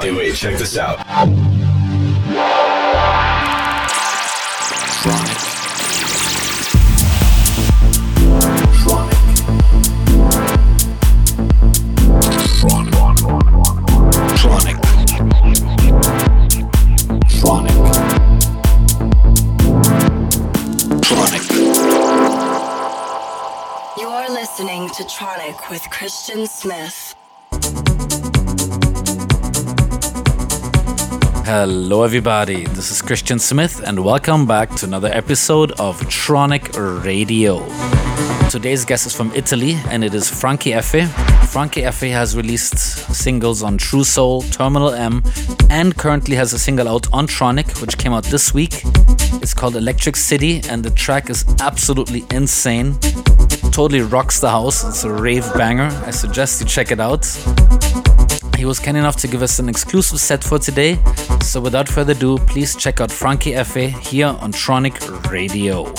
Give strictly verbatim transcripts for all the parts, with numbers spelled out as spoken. Anyway, check this out. Tronic. Listening to Tronic with Christian Smith. Hello everybody, this is Christian Smith and welcome back to another episode of Tronic Radio. Today's guest is from Italy and it is Frankie Effe. Frankie Effe has released singles on True Soul, Terminal M, and currently has a single out on Tronic which came out this week. It's called Electric City and the track is absolutely insane. Totally rocks the house. It's a rave banger. I suggest you check it out. He was kind enough to give us an exclusive set for today. So without further ado, please check out Frankie Effe here on Tronic Radio.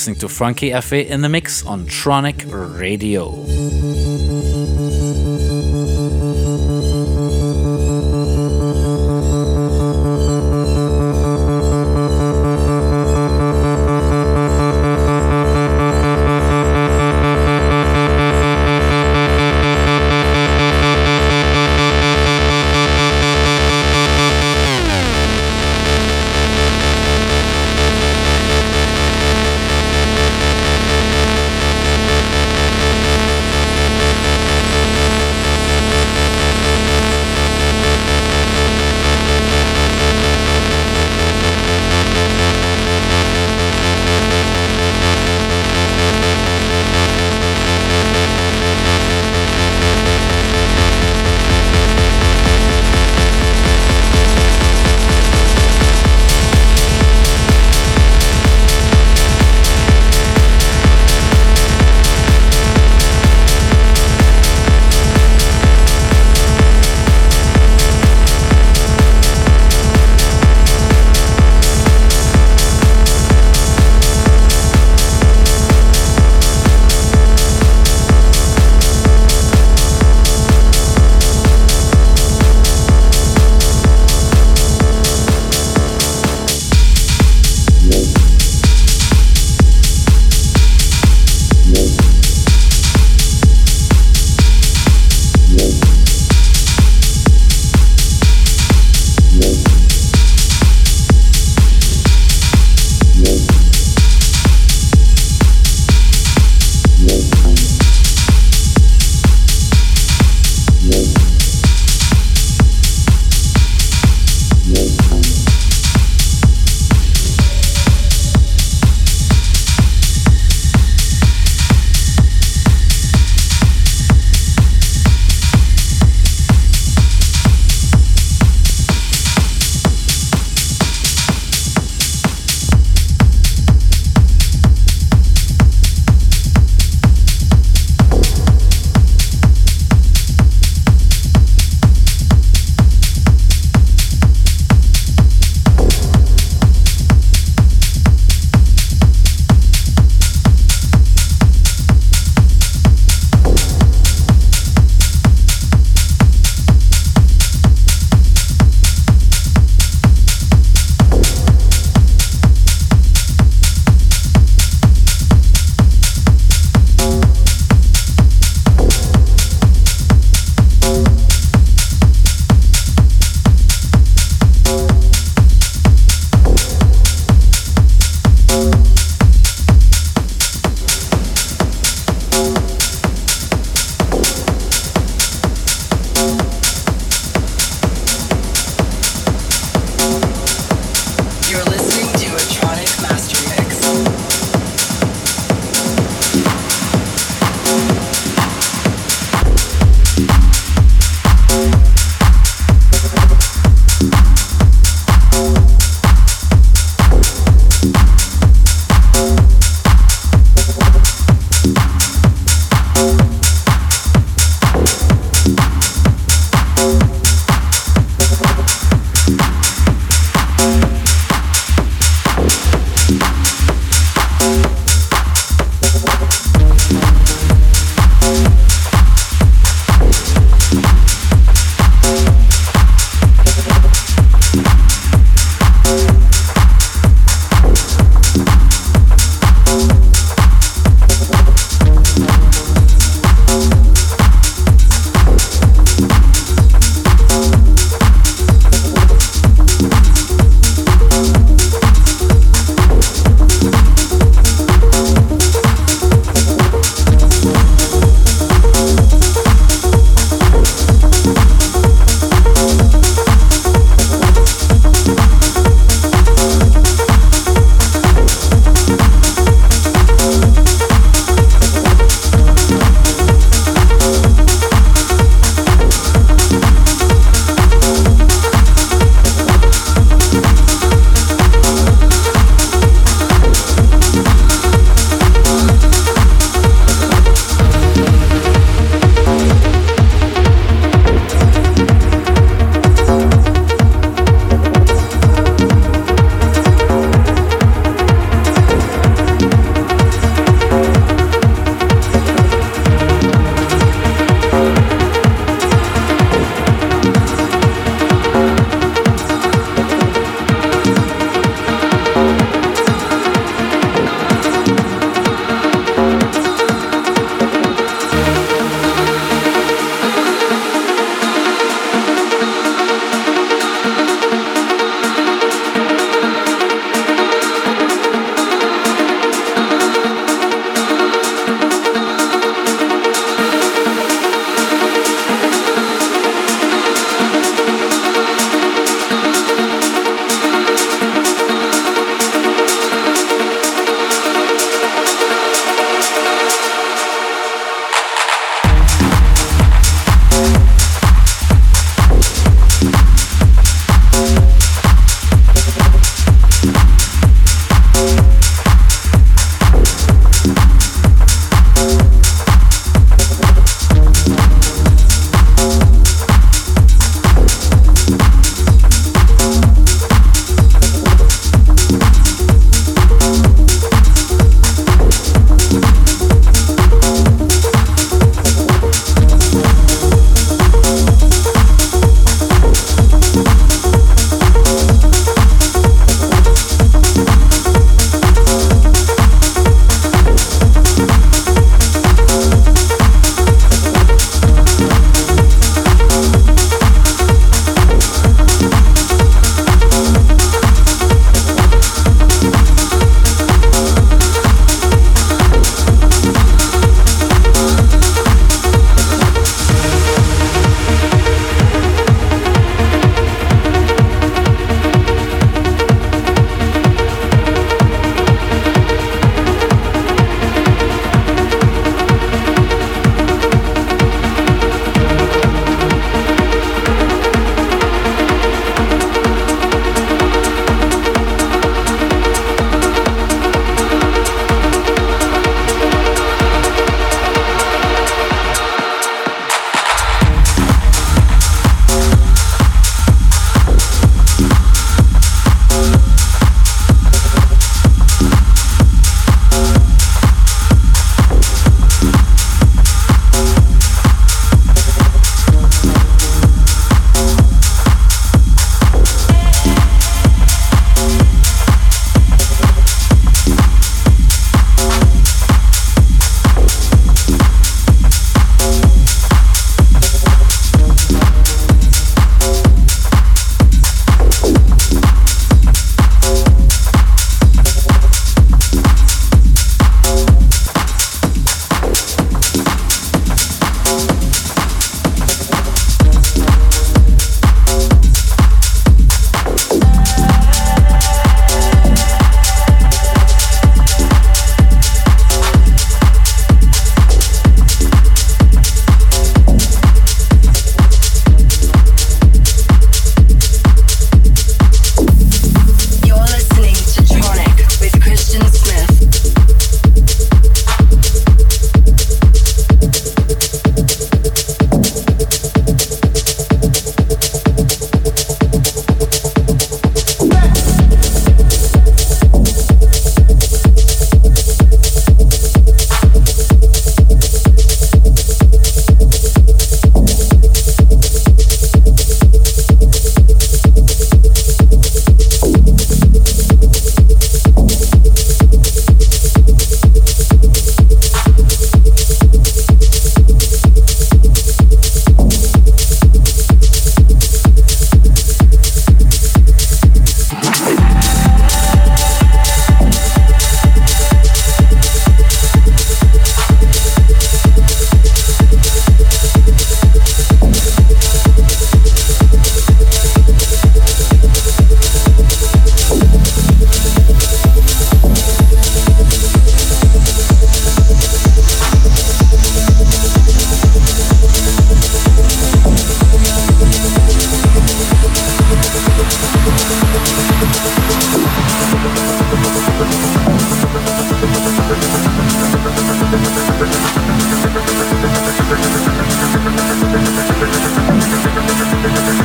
listening to Frankie Effe in the mix on Tronic Radio.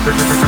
We'll be right back.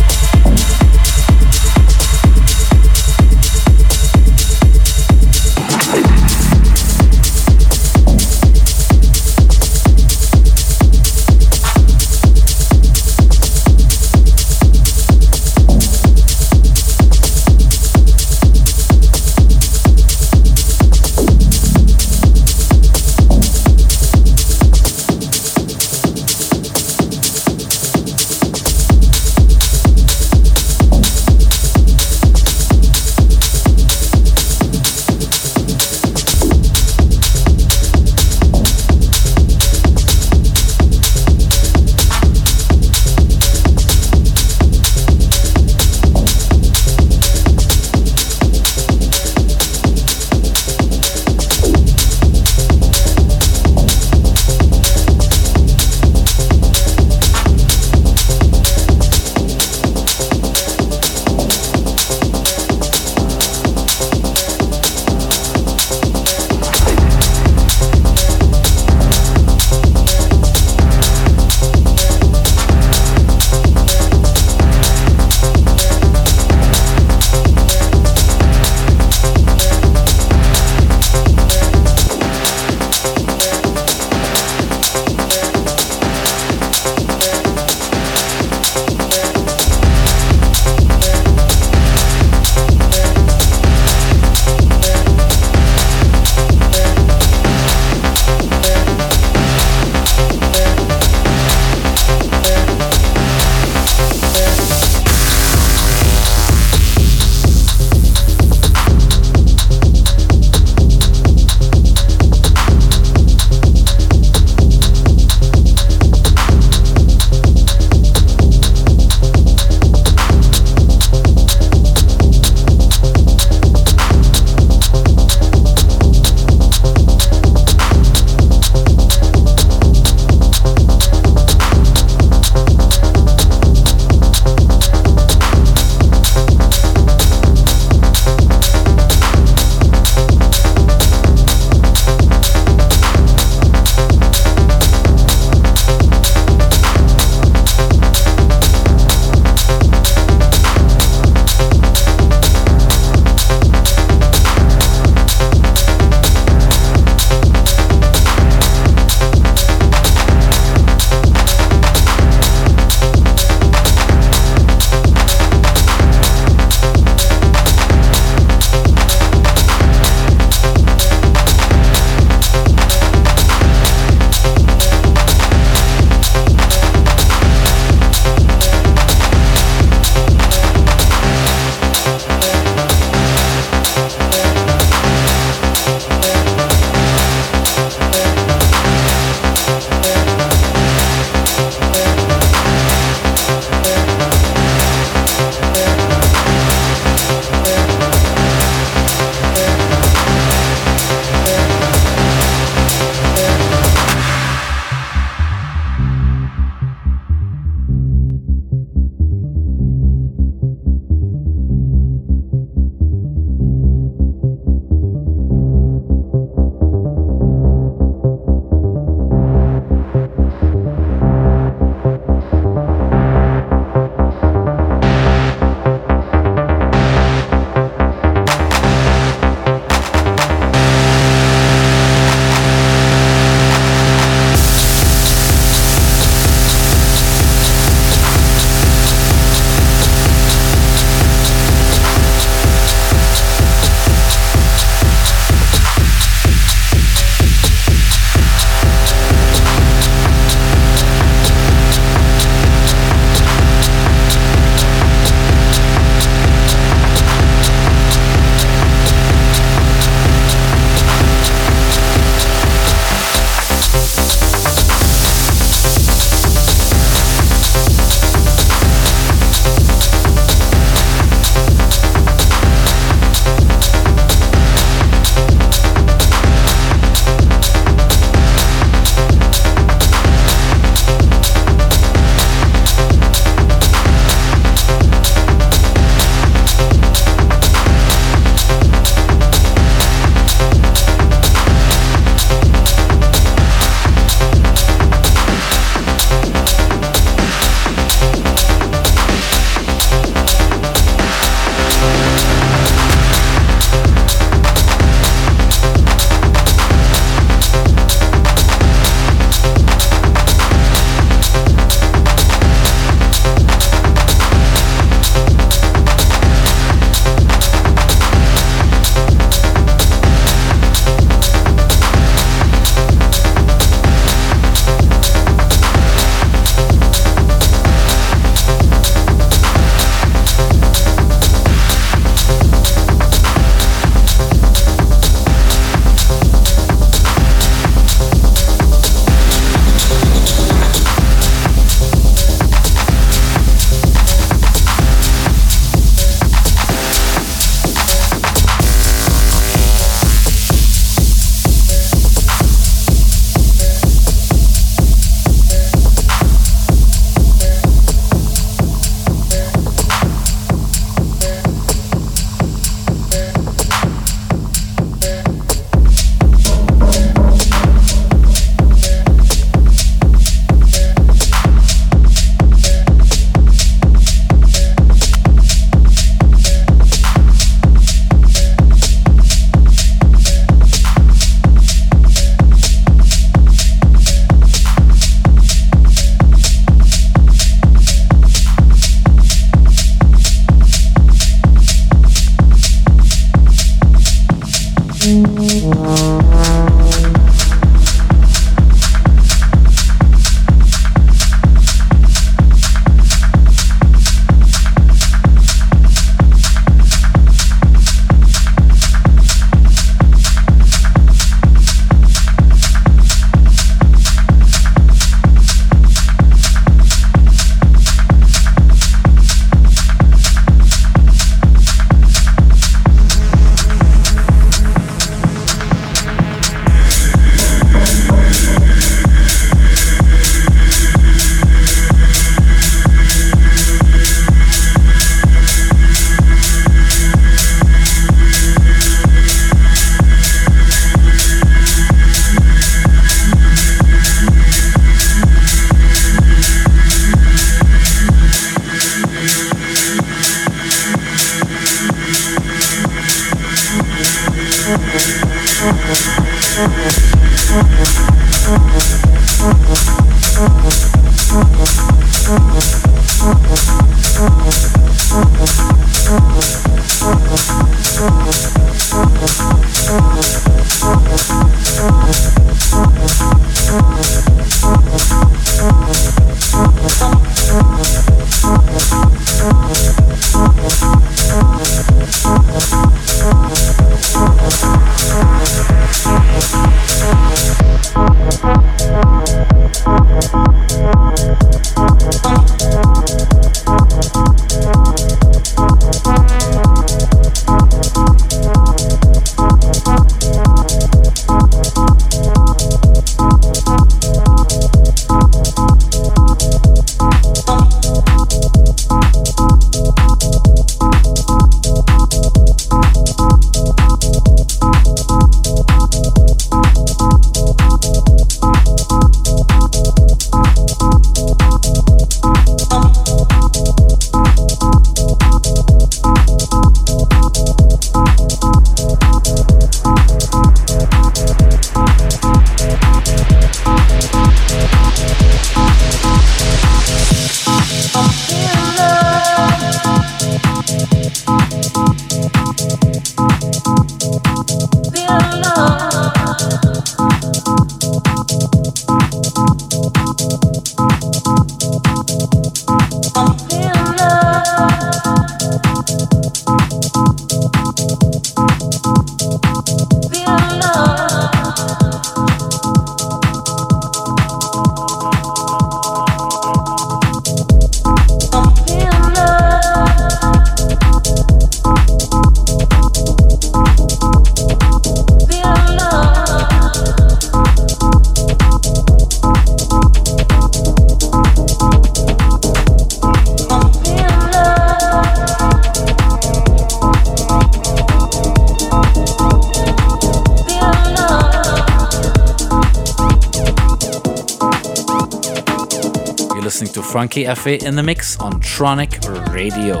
Frankie Effe in the mix on Tronic Radio.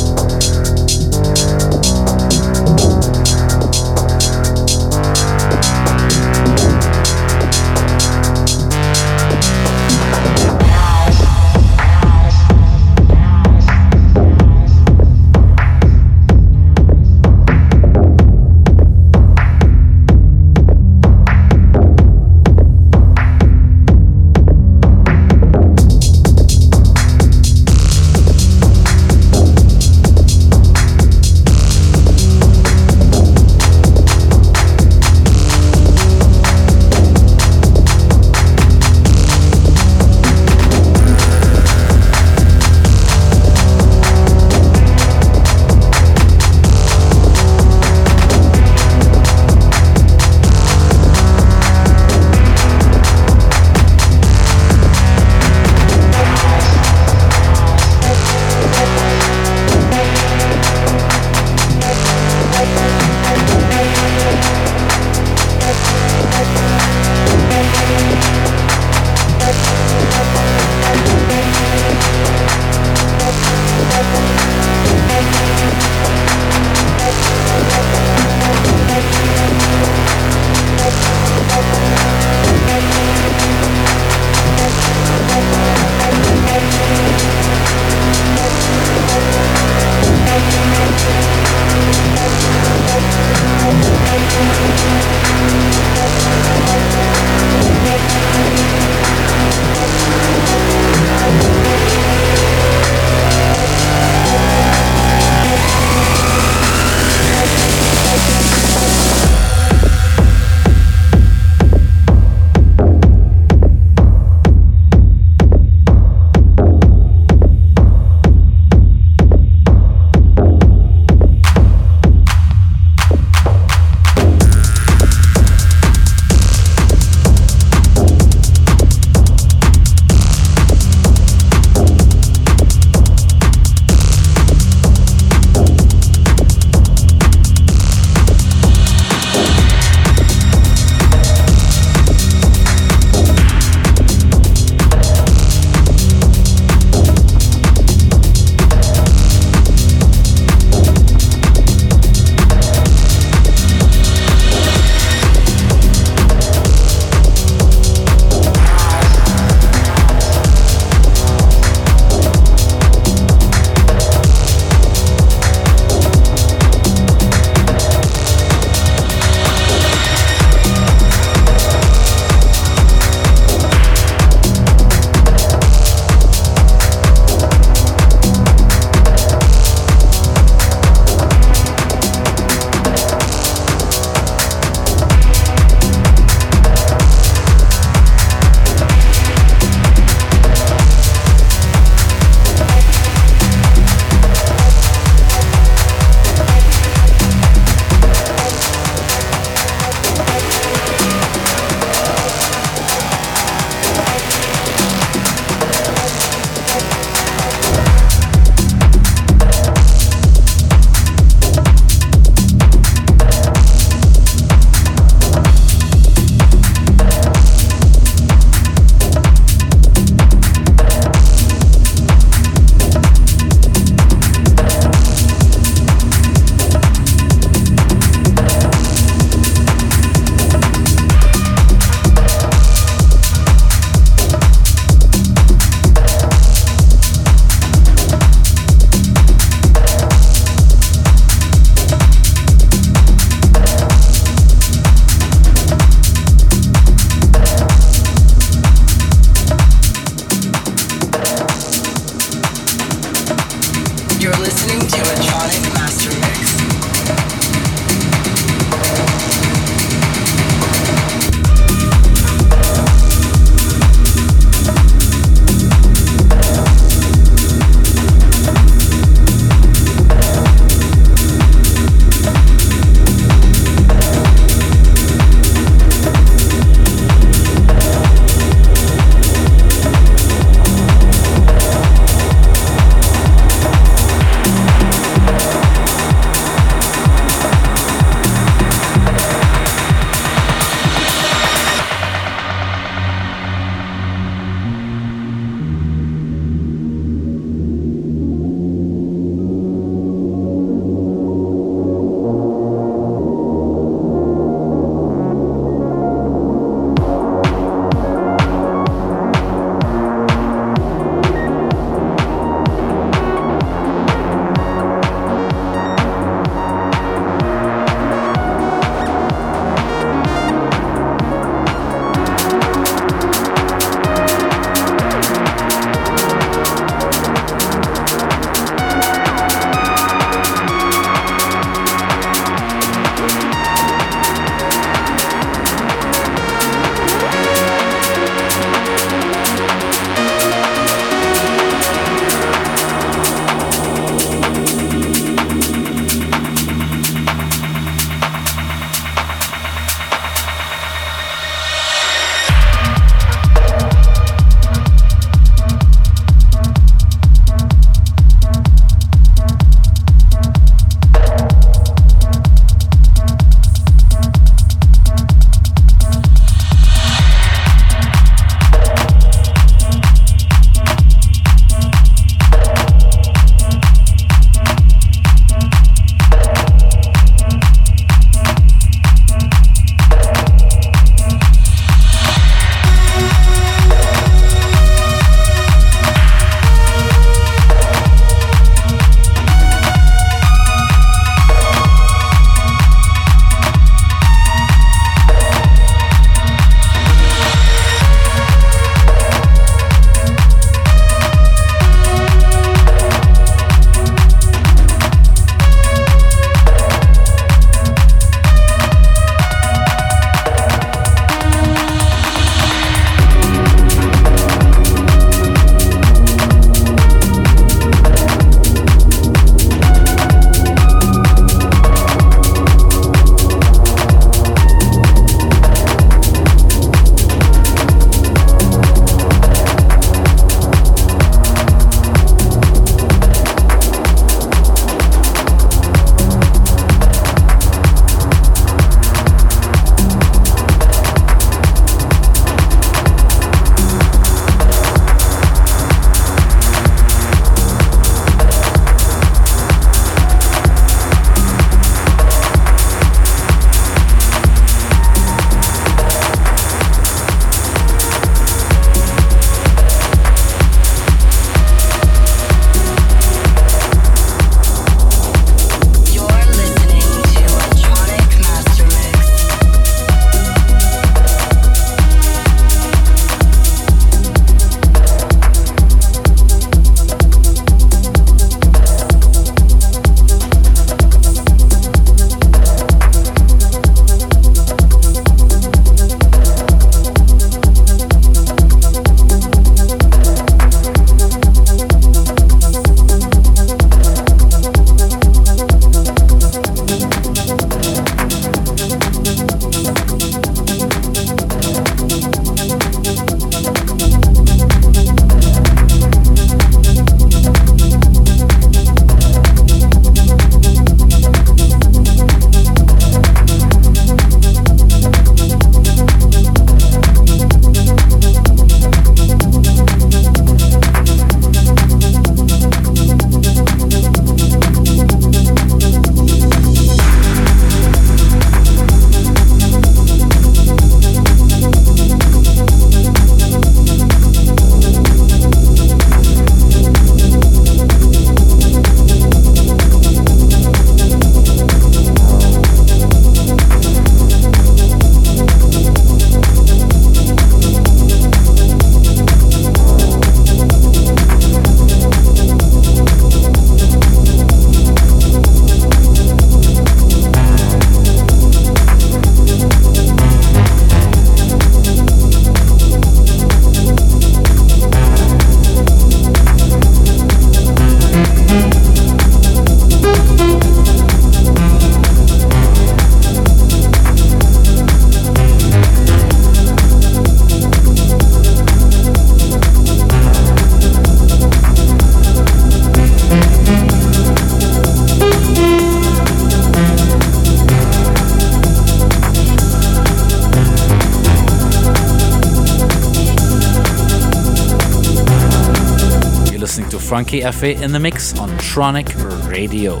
Frankie Effe in the mix on Tronic Radio.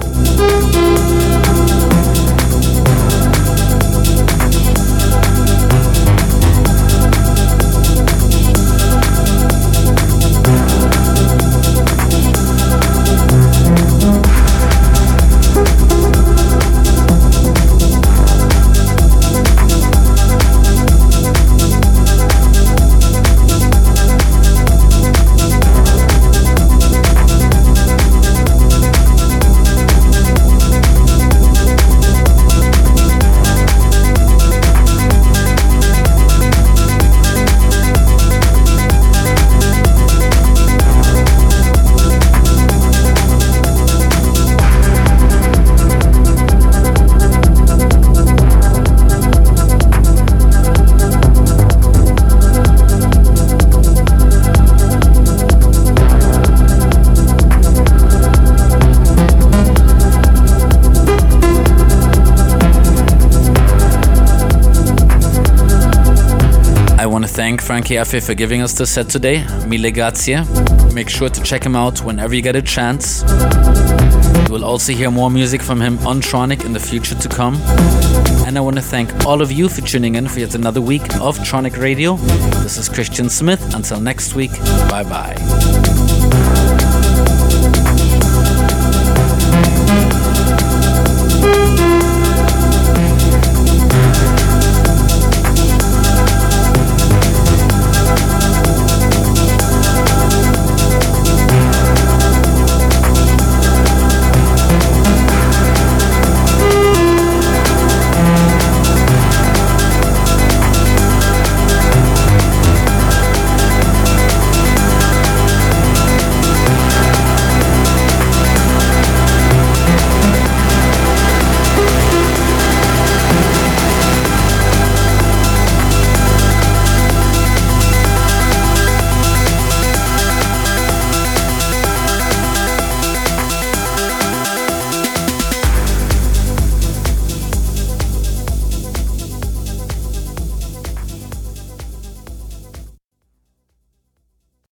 Thank Frankie Effe for giving us the set today. Mille grazie. Make sure to check him out whenever you get a chance. You will also hear more music from him on Tronic in the future to come. And I want to thank all of you for tuning in for yet another week of Tronic Radio. This is Christian Smith. Until next week, bye bye.